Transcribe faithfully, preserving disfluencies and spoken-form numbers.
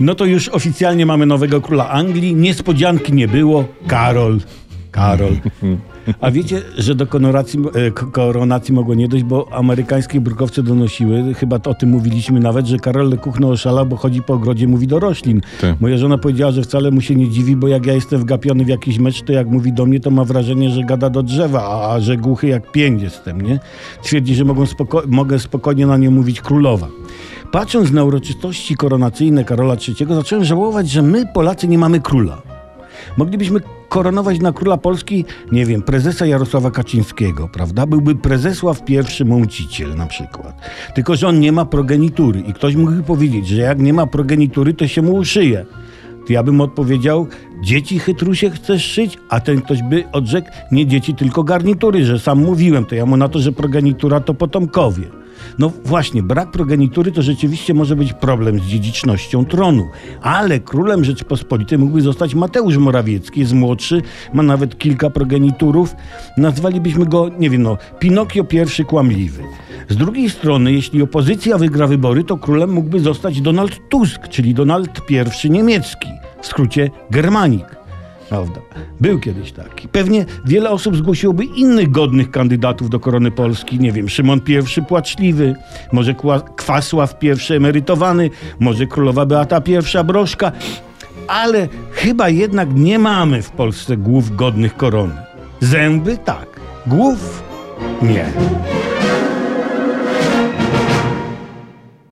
No to już oficjalnie mamy nowego króla Anglii. Niespodzianki nie było. Karol. Karol. A wiecie, że do koronacji, koronacji mogło nie dojść, bo amerykańskie brukowce donosiły, chyba o tym mówiliśmy nawet, że Karol Kuchno oszala, bo chodzi po ogrodzie, mówi do roślin. Ty. Moja żona powiedziała, że wcale mu się nie dziwi, bo jak ja jestem wgapiony w jakiś mecz, to jak mówi do mnie, to ma wrażenie, że gada do drzewa, a że głuchy jak pień jestem, nie? Twierdzi, że mogą spoko- mogę spokojnie na nią mówić królowa. Patrząc na uroczystości koronacyjne Karola trzeciego, zacząłem żałować, że my, Polacy, nie mamy króla. Moglibyśmy koronować na króla Polski, nie wiem, prezesa Jarosława Kaczyńskiego, prawda? Byłby Prezesław I Mąciciel na przykład. Tylko że on nie ma progenitury i ktoś mógłby powiedzieć, że jak nie ma progenitury, to się mu uszyje. To ja bym odpowiedział, dzieci chytrusie chcesz szyć? A ten ktoś by odrzekł, nie dzieci, tylko garnitury, że sam mówiłem. To ja mu na to, że progenitura to potomkowie. No właśnie, brak progenitury to rzeczywiście może być problem z dziedzicznością tronu. Ale królem Rzeczypospolitej mógłby zostać Mateusz Morawiecki, jest młodszy, ma nawet kilka progeniturów. Nazwalibyśmy go, nie wiem, no, Pinokio I Kłamliwy. Z drugiej strony, jeśli opozycja wygra wybory, to królem mógłby zostać Donald Tusk, czyli Donald I Niemiecki, w skrócie Germanik. Prawda. Był kiedyś taki. Pewnie wiele osób zgłosiłoby innych godnych kandydatów do korony Polski. Nie wiem, Szymon I Płaczliwy, może Kwasław I emerytowany, może królowa Beata I Brożka. Ale chyba jednak nie mamy w Polsce głów godnych korony. Zęby tak, głów nie.